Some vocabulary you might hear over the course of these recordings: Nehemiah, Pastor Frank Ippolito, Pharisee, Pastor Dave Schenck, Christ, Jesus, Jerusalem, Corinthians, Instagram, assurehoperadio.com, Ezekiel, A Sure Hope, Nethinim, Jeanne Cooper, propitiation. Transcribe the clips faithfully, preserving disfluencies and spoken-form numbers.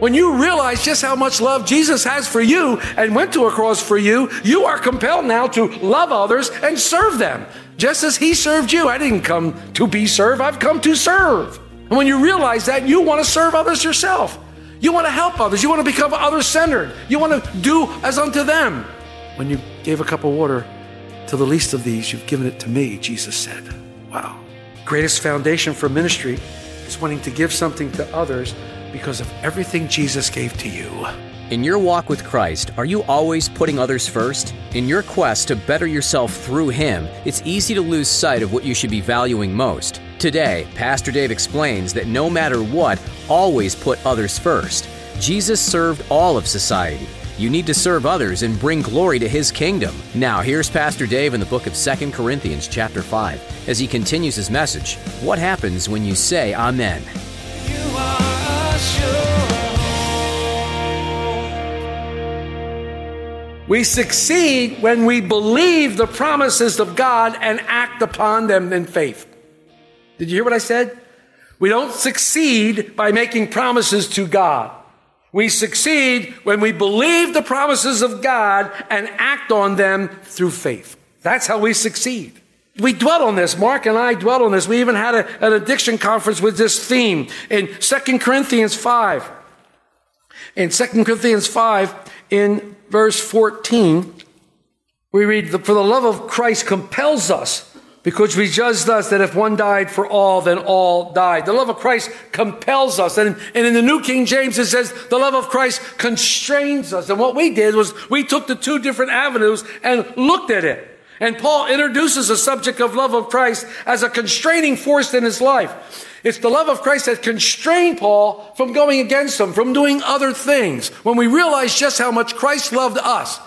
When you realize just how much love Jesus has for you and went to a cross for you, you are compelled now to love others and serve them, just as he served you. I didn't come to be served, I've come to serve. And when you realize that, you want to serve others yourself. You want to help others. You want to become other-centered. You want to do as unto them. When you gave a cup of water to the least of these, you've given it to me, Jesus said. Wow. Greatest foundation for ministry is wanting to give something to others because of everything Jesus gave to you. In your walk with Christ, are you always putting others first? In your quest to better yourself through Him, it's easy to lose sight of what you should be valuing most. Today, Pastor Dave explains that no matter what, always put others first. Jesus served all of society. You need to serve others and bring glory to His kingdom. Now, here's Pastor Dave in the book of Second Corinthians chapter five as he continues his message, What Happens When You Say Amen? You are We succeed when we believe the promises of God and act upon them in faith. Did you hear what I said? We don't succeed by making promises to God. We succeed when we believe the promises of God and act on them through faith. That's how we succeed. We dwell on this. Mark and I dwell on this. We even had a, an addiction conference with this theme in Second Corinthians five. In Second Corinthians five, in verse fourteen, we read, For the love of Christ compels us, because we judge thus that if one died for all, then all died. The love of Christ compels us. And, and in the New King James, it says, the love of Christ constrains us. And what we did was we took the two different avenues and looked at it. And Paul introduces the subject of love of Christ as a constraining force in his life. It's the love of Christ that constrained Paul from going against him, from doing other things. When we realize just how much Christ loved us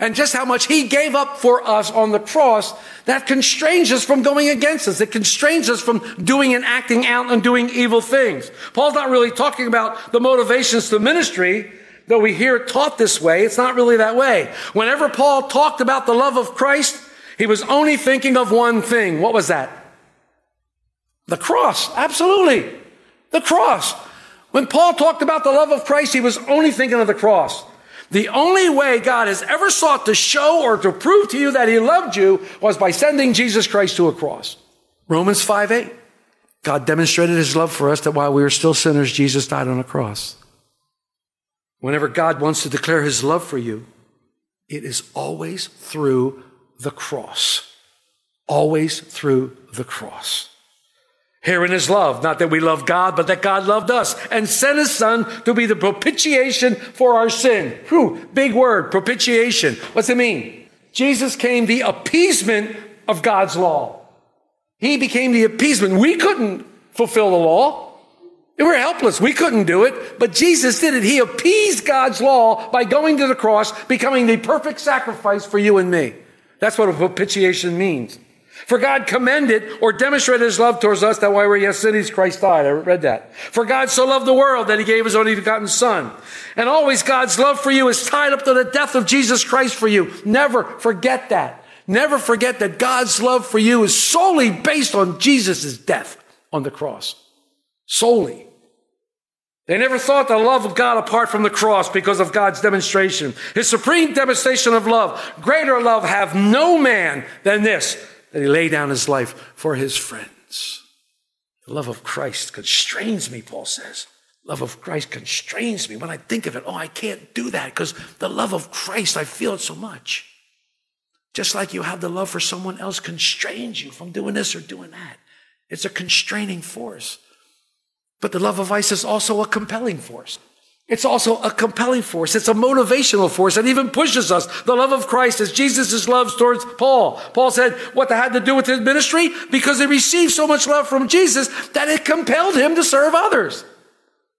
and just how much he gave up for us on the cross, that constrains us from going against us. It constrains us from doing and acting out and doing evil things. Paul's not really talking about the motivations to ministry, though we hear it taught this way. It's not really that way. Whenever Paul talked about the love of Christ, he was only thinking of one thing. What was that? The cross. Absolutely. The cross. When Paul talked about the love of Christ, he was only thinking of the cross. The only way God has ever sought to show or to prove to you that he loved you was by sending Jesus Christ to a cross. Romans five eight. God demonstrated his love for us that while we were still sinners, Jesus died on a cross. Whenever God wants to declare his love for you, it is always through the cross. Always through the cross. Herein is love, not that we love God, but that God loved us and sent his son to be the propitiation for our sin. Whew, big word, propitiation. What's it mean? Jesus came the appeasement of God's law. He became the appeasement. We couldn't fulfill the law. We were helpless. We couldn't do it, but Jesus did it. He appeased God's law by going to the cross, becoming the perfect sacrifice for you and me. That's what propitiation means. For God commended or demonstrated his love towards us that while we were yet sinners, Christ died. I read that. For God so loved the world that he gave his only begotten son. And always God's love for you is tied up to the death of Jesus Christ for you. Never forget that. Never forget that God's love for you is solely based on Jesus' death on the cross. Solely. They never thought the love of God apart from the cross because of God's demonstration. His supreme demonstration of love. Greater love have no man than this, that he laid down his life for his friends. The love of Christ constrains me, Paul says. Love of Christ constrains me. When I think of it, oh, I can't do that because the love of Christ, I feel it so much. Just like you have the love for someone else constrains you from doing this or doing that. It's a constraining force. But the love of Christ is also a compelling force. It's also a compelling force. It's a motivational force that even pushes us. The love of Christ is Jesus' love towards Paul. Paul said what that had to do with his ministry because he received so much love from Jesus that it compelled him to serve others.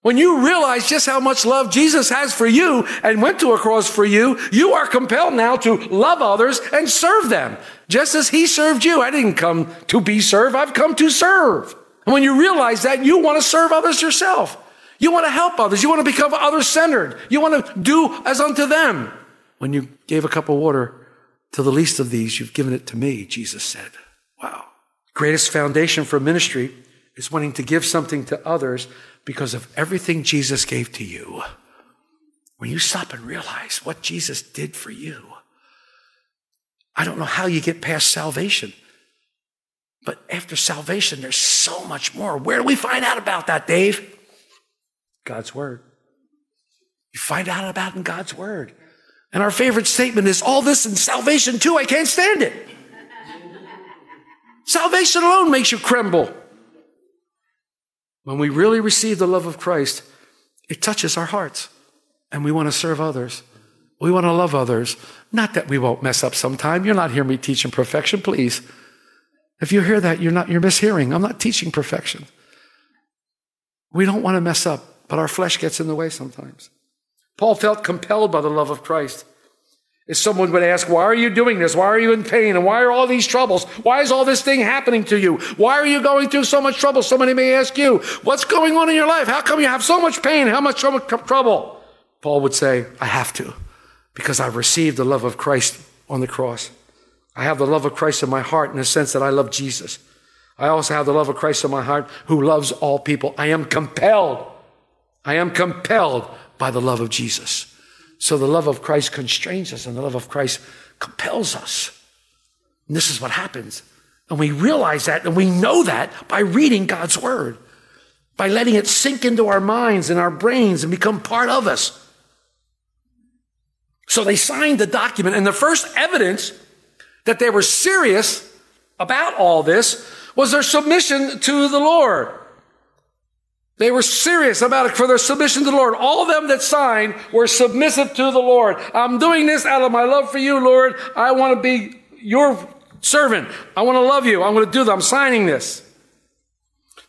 When you realize just how much love Jesus has for you and went to a cross for you, you are compelled now to love others and serve them. Just as he served you. I didn't come to be served. I've come to serve. And when you realize that, you want to serve others yourself. You want to help others. You want to become other-centered. You want to do as unto them. When you gave a cup of water to the least of these, you've given it to me, Jesus said. Wow. Greatest foundation for ministry is wanting to give something to others because of everything Jesus gave to you. When you stop and realize what Jesus did for you, I don't know how you get past salvation. But after salvation, there's so much more. Where do we find out about that, Dave? God's Word. You find out about in God's Word. And our favorite statement is, all this and salvation too, I can't stand it. Salvation alone makes you tremble. When we really receive the love of Christ, it touches our hearts. And we want to serve others. We want to love others. Not that we won't mess up sometime. You're not hearing me teaching perfection, please. If you hear that, you're not you're mishearing. I'm not teaching perfection. We don't want to mess up, but our flesh gets in the way sometimes. Paul felt compelled by the love of Christ. If someone would ask, why are you doing this? Why are you in pain? And why are all these troubles? Why is all this thing happening to you? Why are you going through so much trouble? Somebody may ask you, what's going on in your life? How come you have so much pain? How much trouble? Paul would say, I have to, because I've received the love of Christ on the cross. I have the love of Christ in my heart in the sense that I love Jesus. I also have the love of Christ in my heart who loves all people. I am compelled. I am compelled by the love of Jesus. So the love of Christ constrains us and the love of Christ compels us. And this is what happens. And we realize that and we know that by reading God's Word, by letting it sink into our minds and our brains and become part of us. So they signed the document, and the first evidence that they were serious about all this was their submission to the Lord. They were serious about it for their submission to the Lord. All of them that signed were submissive to the Lord. I'm doing this out of my love for you, Lord. I want to be your servant. I want to love you. I want to do that. I'm signing this.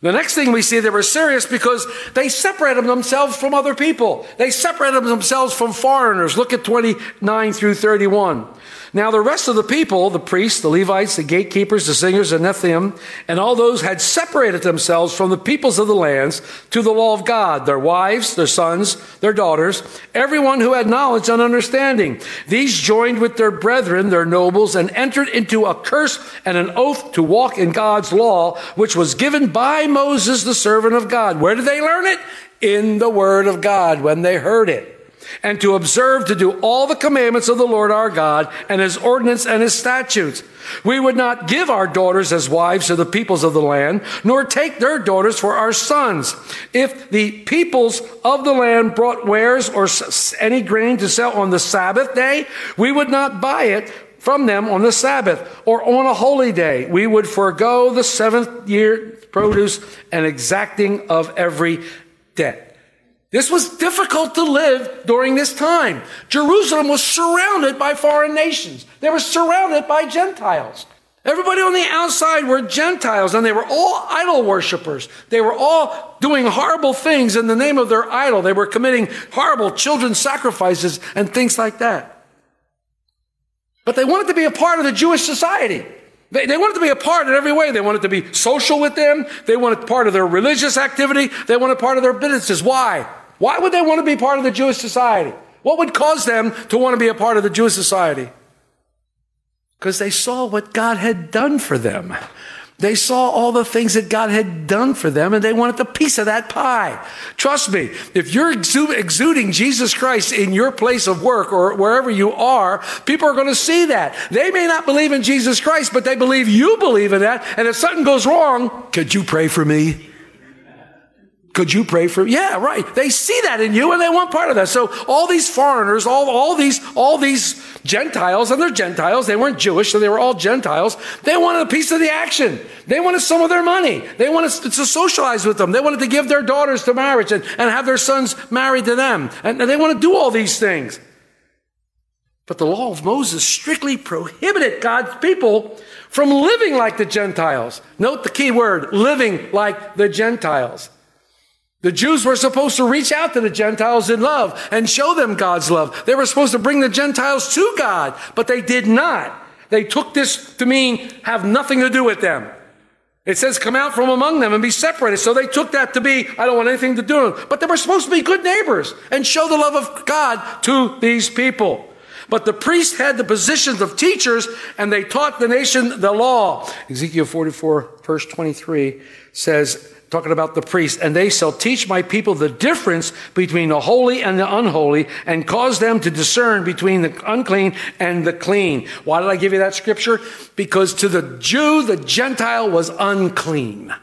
The next thing we see, they were serious because they separated themselves from other people. They separated themselves from foreigners. Look at twenty-nine through thirty-one. Now the rest of the people, the priests, the Levites, the gatekeepers, the singers, and Nethinim, and all those had separated themselves from the peoples of the lands to the law of God, their wives, their sons, their daughters, everyone who had knowledge and understanding. These joined with their brethren, their nobles, and entered into a curse and an oath to walk in God's law, which was given by Moses, the servant of God. Where did they learn it? In the word of God, when they heard it. And to observe to do all the commandments of the Lord our God and his ordinance and his statutes. We would not give our daughters as wives to the peoples of the land, nor take their daughters for our sons. If the peoples of the land brought wares or any grain to sell on the Sabbath day, we would not buy it from them on the Sabbath or on a holy day. We would forego the seventh year produce and exacting of every debt. This was difficult to live during this time. Jerusalem was surrounded by foreign nations. They were surrounded by Gentiles. Everybody on the outside were Gentiles, and they were all idol worshipers. They were all doing horrible things in the name of their idol. They were committing horrible children's sacrifices and things like that. But they wanted to be a part of the Jewish society. They, they wanted to be a part in every way. They wanted to be social with them. They wanted part of their religious activity. They wanted part of their businesses. Why? Why would they want to be part of the Jewish society? What would cause them to want to be a part of the Jewish society? Because they saw what God had done for them. They saw all the things that God had done for them, and they wanted a piece of that pie. Trust me, if you're exuding Jesus Christ in your place of work or wherever you are, people are going to see that. They may not believe in Jesus Christ, but they believe you believe in that. And if something goes wrong, could you pray for me? Could you pray for? Yeah, right. They see that in you and they want part of that. So all these foreigners, all, all these, all these Gentiles, and they're Gentiles. They weren't Jewish, so they were all Gentiles. They wanted a piece of the action. They wanted some of their money. They wanted to socialize with them. They wanted to give their daughters to marriage and, and have their sons married to them. And, and they want to do all these things. But the law of Moses strictly prohibited God's people from living like the Gentiles. Note the key word, living like the Gentiles. The Jews were supposed to reach out to the Gentiles in love and show them God's love. They were supposed to bring the Gentiles to God, but they did not. They took this to mean have nothing to do with them. It says, come out from among them and be separated. So they took that to be, I don't want anything to do with them. But they were supposed to be good neighbors and show the love of God to these people. But the priests had the positions of teachers, and they taught the nation the law. Ezekiel forty-four, verse twenty-three says, talking about the priests, and they shall teach my people the difference between the holy and the unholy, and cause them to discern between the unclean and the clean. Why did I give you that scripture? Because to the Jew, the Gentile was unclean.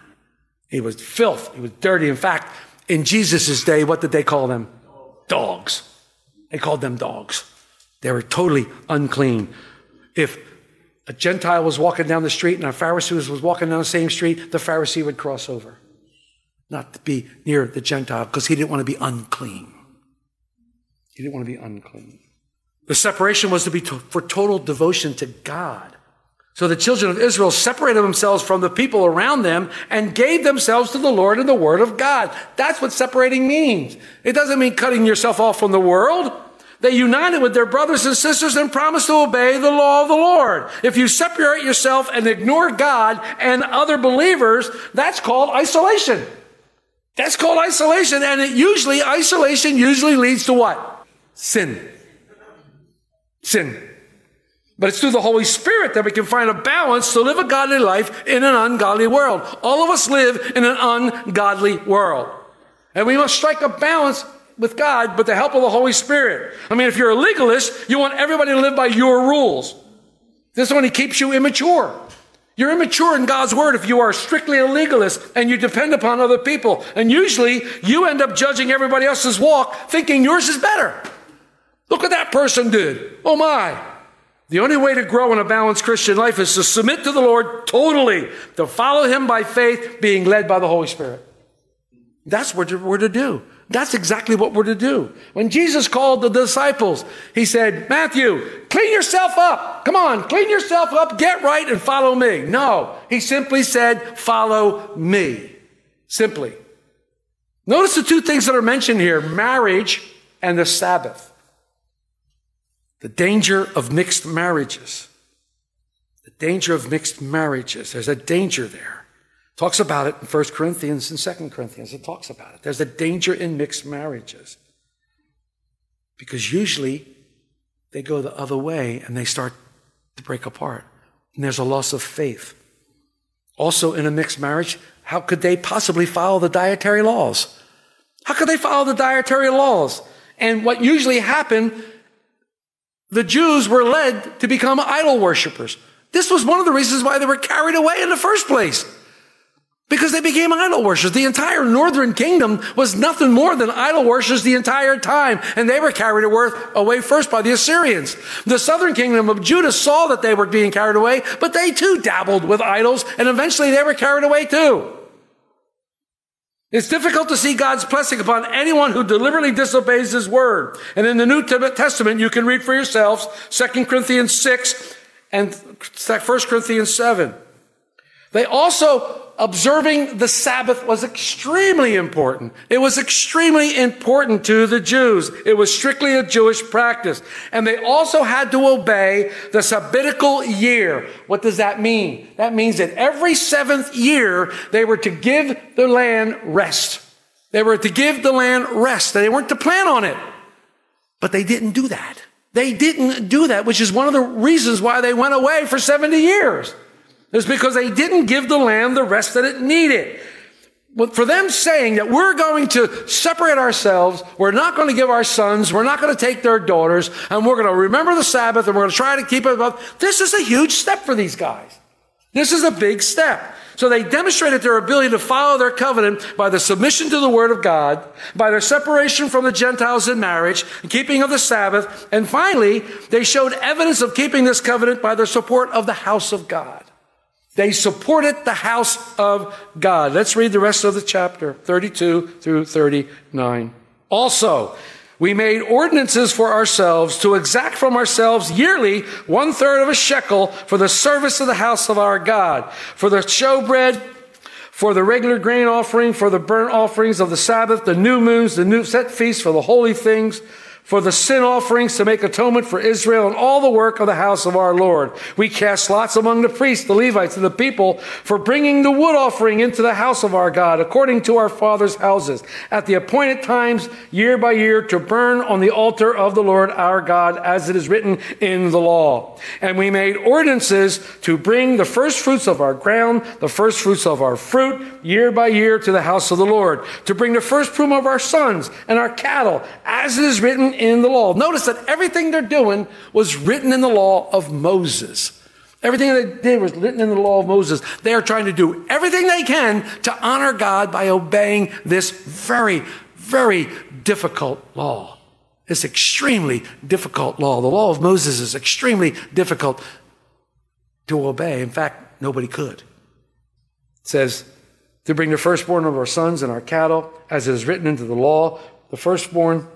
He was filth. He was dirty. In fact, in Jesus' day, what did they call them? Dogs. They called them dogs. They were totally unclean. If a Gentile was walking down the street and a Pharisee was walking down the same street, the Pharisee would cross over, not to be near the Gentile, because he didn't want to be unclean. He didn't want to be unclean. The separation was to be to, for total devotion to God. So the children of Israel separated themselves from the people around them and gave themselves to the Lord and the Word of God. That's what separating means. It doesn't mean cutting yourself off from the world. They united with their brothers and sisters and promised to obey the law of the Lord. If you separate yourself and ignore God and other believers, that's called isolation. That's called isolation, and it usually, isolation usually leads to what? Sin. Sin. But it's through the Holy Spirit that we can find a balance to live a godly life in an ungodly world. All of us live in an ungodly world. And we must strike a balance with God, but the help of the Holy Spirit. I mean, if you're a legalist, you want everybody to live by your rules. This only keeps you immature. You're immature in God's word if you are strictly a legalist and you depend upon other people. And usually you end up judging everybody else's walk, thinking yours is better. Look what that person did. Oh my. The only way to grow in a balanced Christian life is to submit to the Lord totally, to follow him by faith, being led by the Holy Spirit. That's what we're to do. That's exactly what we're to do. When Jesus called the disciples, he said, Matthew, clean yourself up. Come on, clean yourself up, get right, and follow me. No, he simply said, follow me. Simply. Notice the two things that are mentioned here, marriage and the Sabbath. The danger of mixed marriages. The danger of mixed marriages. There's a danger there. Talks about it in First Corinthians and Second Corinthians. It talks about it. There's a danger in mixed marriages because usually they go the other way and they start to break apart. And there's a loss of faith. Also in a mixed marriage, how could they possibly follow the dietary laws? How could they follow the dietary laws? And what usually happened, the Jews were led to become idol worshipers. This was one of the reasons why they were carried away in the first place. Because they became idol worshippers. The entire northern kingdom was nothing more than idol worshippers the entire time. And they were carried away first by the Assyrians. The southern kingdom of Judah saw that they were being carried away, but they too dabbled with idols, and eventually they were carried away too. It's difficult to see God's blessing upon anyone who deliberately disobeys his word. And in the New Testament, you can read for yourselves Second Corinthians six and First Corinthians seven. They also... Observing the Sabbath was extremely important. It was extremely important to the Jews. It was strictly a Jewish practice. And they also had to obey the sabbatical year. What does that mean? That means that every seventh year, they were to give the land rest. They were to give the land rest. They weren't to plan on it. But they didn't do that. They didn't do that, which is one of the reasons why they went away for seventy years. It's because they didn't give the land the rest that it needed. For them saying that we're going to separate ourselves, we're not going to give our sons, we're not going to take their daughters, and we're going to remember the Sabbath, and we're going to try to keep it up. This is a huge step for these guys. This is a big step. So they demonstrated their ability to follow their covenant by their submission to the Word of God, by their separation from the Gentiles in marriage, and keeping of the Sabbath, and finally, they showed evidence of keeping this covenant by their support of the house of God. They supported the house of God. Let's read the rest of the chapter, thirty-two through thirty-nine. Also, we made ordinances for ourselves to exact from ourselves yearly one third of a shekel for the service of the house of our God, for the showbread, for the regular grain offering, for the burnt offerings of the Sabbath, the new moons, the new set feasts, for the holy things, for the sin offerings to make atonement for Israel and all the work of the house of our Lord. We cast lots among the priests, the Levites, and the people for bringing the wood offering into the house of our God according to our fathers' houses at the appointed times year by year to burn on the altar of the Lord our God as it is written in the law. And we made ordinances to bring the first fruits of our ground, the first fruits of our fruit year by year to the house of the Lord, to bring the first fruit of our sons and our cattle as it is written in the law. Notice that everything they're doing was written in the law of Moses. Everything they did was written in the law of Moses. They are trying to do everything they can to honor God by obeying this very, very difficult law. This extremely difficult law. The law of Moses is extremely difficult to obey. In fact, nobody could. It says, to bring the firstborn of our sons and our cattle, as it is written into the law, the firstborn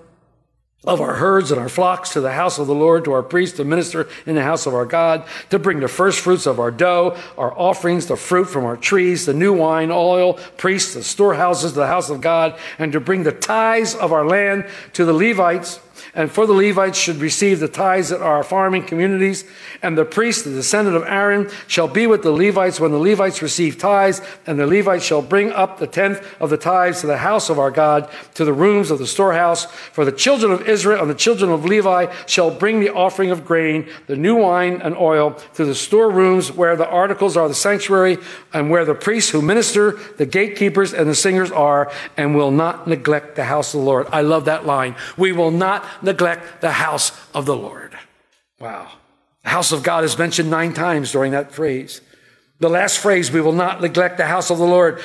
of our herds and our flocks to the house of the Lord, to our priests, to minister in the house of our God, to bring the first fruits of our dough, our offerings, the fruit from our trees, the new wine, oil, priests, the storehouses, to the house of God, and to bring the tithes of our land to the Levites. And for the Levites should receive the tithes at our farming communities. And the priest, the descendant of Aaron, shall be with the Levites when the Levites receive tithes. And the Levites shall bring up the tenth of the tithes to the house of our God, to the rooms of the storehouse. For the children of Israel and the children of Levi shall bring the offering of grain, the new wine and oil, to the storerooms where the articles are the sanctuary, and where the priests who minister, the gatekeepers, and the singers are, and will not neglect the house of the Lord. I love that line. We will not neglect the house of the Lord. Wow. The house of God is mentioned nine times during that phrase. The last phrase, we will not neglect the house of the Lord.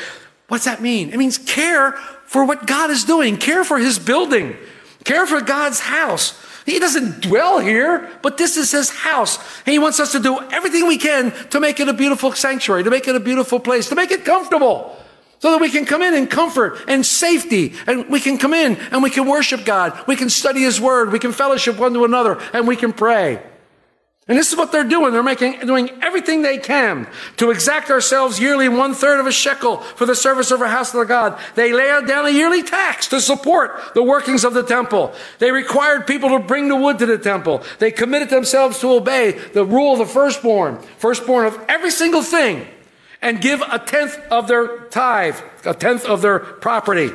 What's that mean? It means care for what God is doing, care for his building, care for God's house. He doesn't dwell here, but this is his house. And he wants us to do everything we can to make it a beautiful sanctuary, to make it a beautiful place, to make it comfortable, so that we can come in in comfort and safety, and we can come in and we can worship God, we can study his word, we can fellowship one to another, and we can pray. And this is what they're doing. They're making, doing everything they can to exact ourselves yearly one third of a shekel for the service of our house of God. They laid down a yearly tax to support the workings of the temple. They required people to bring the wood to the temple. They committed themselves to obey the rule of the firstborn, firstborn of every single thing, and give a tenth of their tithe, a tenth of their property.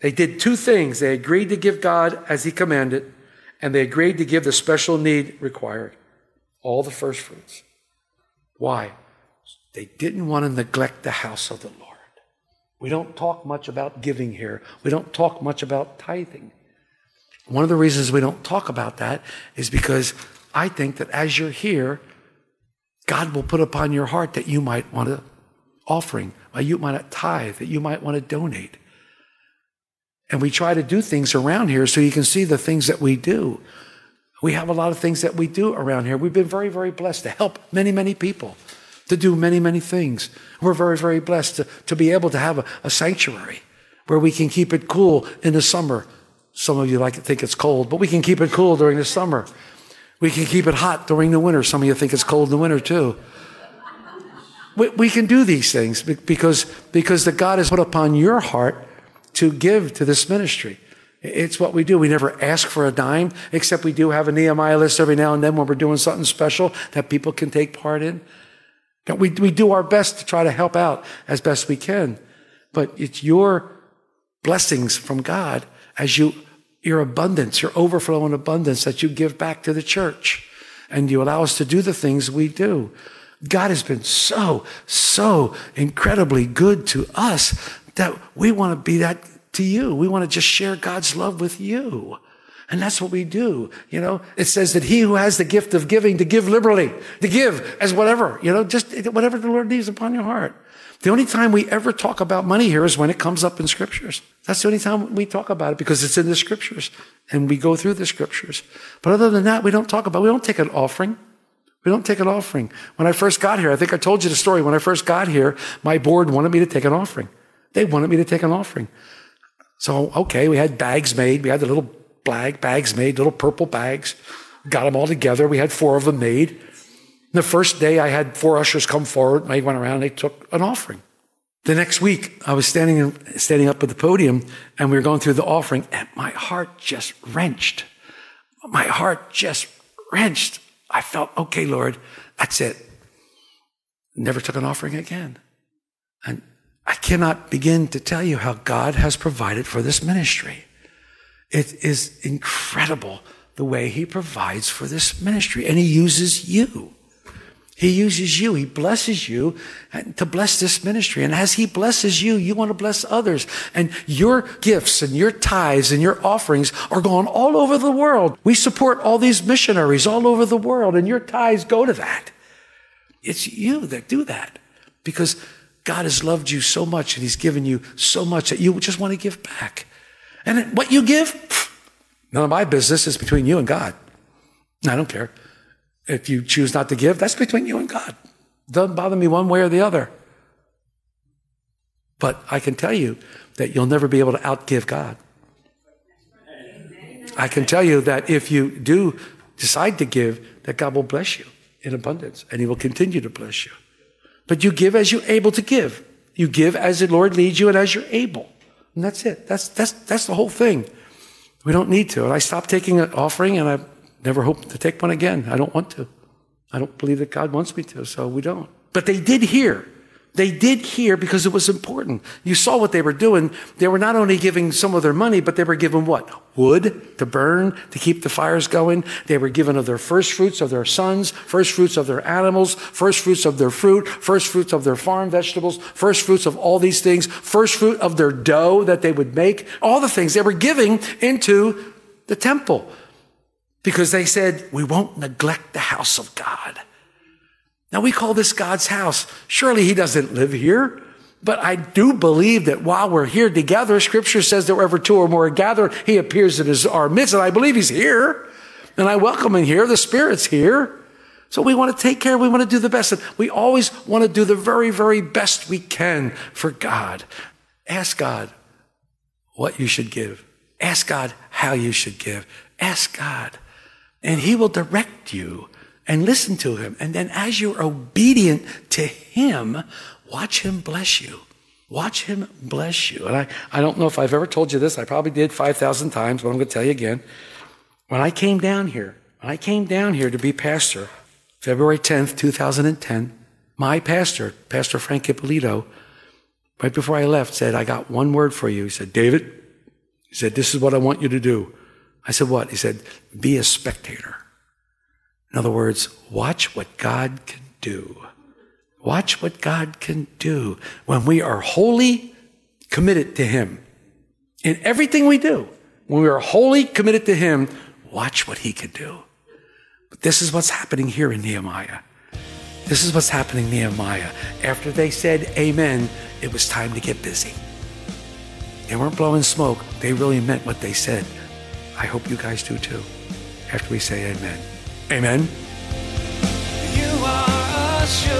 They did two things. They agreed to give God as he commanded, and they agreed to give the special need required, all the first fruits. Why? They didn't want to neglect the house of the Lord. We don't talk much about giving here. We don't talk much about tithing. One of the reasons we don't talk about that is because I think that as you're here, God will put upon your heart that you might want an offering, that you might tithe, that you might want to donate. And we try to do things around here so you can see the things that we do. We have a lot of things that we do around here. We've been very, very blessed to help many, many people, to do many, many things. We're very, very blessed to, to be able to have a, a sanctuary where we can keep it cool in the summer. Some of you like to think it's cold, but we can keep it cool during the summer. We can keep it hot during the winter. Some of you think it's cold in the winter too. We, we can do these things because, because the God has put upon your heart to give to this ministry. It's what we do. We never ask for a dime, except we do have a Nehemiah list every now and then when we're doing something special that people can take part in. We, we do our best to try to help out as best we can. But it's your blessings from God as you your abundance, your overflow and abundance that you give back to the church. And you allow us to do the things we do. God has been so, so incredibly good to us that we want to be that to you. We want to just share God's love with you. And that's what we do, you know. It says that he who has the gift of giving, to give liberally, to give as whatever, you know, just whatever the Lord leaves upon your heart. The only time we ever talk about money here is when it comes up in scriptures. That's the only time we talk about it, because it's in the scriptures, and we go through the scriptures. But other than that, we don't talk about it. We don't take an offering. We don't take an offering. When I first got here, I think I told you the story. When I first got here, my board wanted me to take an offering. They wanted me to take an offering. So, okay, we had bags made. We had the little Blag, bags made, little purple bags. Got them all together. We had four of them made. And the first day, I had four ushers come forward, and they went around and they took an offering. The next week, I was standing standing up at the podium, and we were going through the offering, and my heart just wrenched. My heart just wrenched. I felt, okay, Lord, that's it. Never took an offering again. And I cannot begin to tell you how God has provided for this ministry. It is incredible the way he provides for this ministry. And he uses you. He uses you. He blesses you to bless this ministry. And as he blesses you, you want to bless others. And your gifts and your tithes and your offerings are going all over the world. We support all these missionaries all over the world, and your tithes go to that. It's you that do that, because God has loved you so much and he's given you so much that you just want to give back. And what you give, none of my business. Is between you and God. I don't care. If you choose not to give, that's between you and God. Doesn't bother me one way or the other. But I can tell you that you'll never be able to outgive God. I can tell you that if you do decide to give, that God will bless you in abundance, and he will continue to bless you. But you give as you're able to give. You give as the Lord leads you and as you're able. And that's it. That's that's that's the whole thing. We don't need to. And I stopped taking an offering, and I never hope to take one again. I don't want to. I don't believe that God wants me to, so we don't. But they did hear. They did hear because it was important. You saw what they were doing. They were not only giving some of their money, but they were giving what? Wood to burn, to keep the fires going. They were giving of their first fruits of their sons, first fruits of their animals, first fruits of their fruit, first fruits of their farm vegetables, first fruits of all these things, first fruit of their dough that they would make, all the things they were giving into the temple, because they said, we won't neglect the house of God. Now, we call this God's house. Surely he doesn't live here. But I do believe that while we're here together, scripture says that wherever two or more are gathered, he appears in our midst. And I believe he's here. And I welcome him here. The Spirit's here. So we want to take care. We want to do the best. And we always want to do the very, very best we can for God. Ask God what you should give. Ask God how you should give. Ask God. And he will direct you. And listen to him. And then as you're obedient to him, watch him bless you. Watch him bless you. And I, I don't know if I've ever told you this. I probably did five thousand times, but I'm going to tell you again. When I came down here, when I came down here to be pastor, February tenth, two thousand ten, my pastor, Pastor Frank Ippolito, right before I left, said, I got one word for you. He said, David, he said, this is what I want you to do. I said, what? He said, be a spectator. In other words, watch what God can do. Watch what God can do when we are wholly committed to him. In everything we do, when we are wholly committed to him, watch what he can do. But this is what's happening here in Nehemiah. This is what's happening in Nehemiah. After they said amen, it was time to get busy. They weren't blowing smoke. They really meant what they said. I hope you guys do too, after we say amen. Amen. You are a sure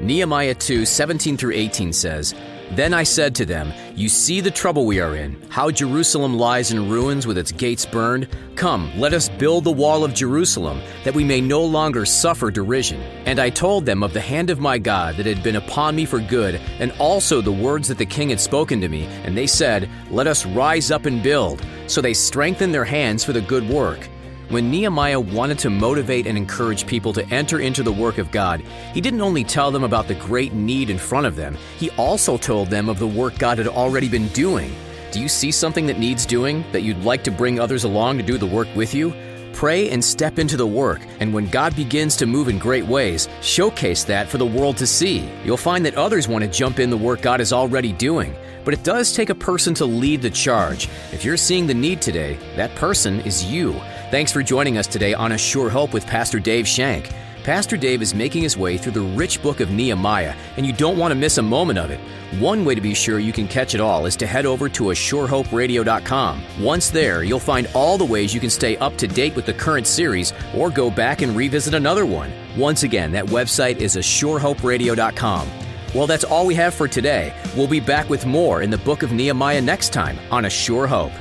hope. Nehemiah two, seventeen through eighteen says, Then I said to them, You see the trouble we are in, how Jerusalem lies in ruins with its gates burned. Come, let us build the wall of Jerusalem, that we may no longer suffer derision. And I told them of the hand of my God that had been upon me for good, and also the words that the king had spoken to me. And they said, Let us rise up and build. So they strengthened their hands for the good work. When Nehemiah wanted to motivate and encourage people to enter into the work of God, he didn't only tell them about the great need in front of them, he also told them of the work God had already been doing. Do you see something that needs doing, that you'd like to bring others along to do the work with you? Pray and step into the work, and when God begins to move in great ways, showcase that for the world to see. You'll find that others want to jump in the work God is already doing, but it does take a person to lead the charge. If you're seeing the need today, that person is you. Thanks for joining us today on A Sure Hope with Pastor Dave Schenck. Pastor Dave is making his way through the rich book of Nehemiah, and you don't want to miss a moment of it. One way to be sure you can catch it all is to head over to assure hope radio dot com. Once there, you'll find all the ways you can stay up to date with the current series or go back and revisit another one. Once again, that website is assure hope radio dot com. Well, that's all we have for today. We'll be back with more in the book of Nehemiah next time on A Sure Hope.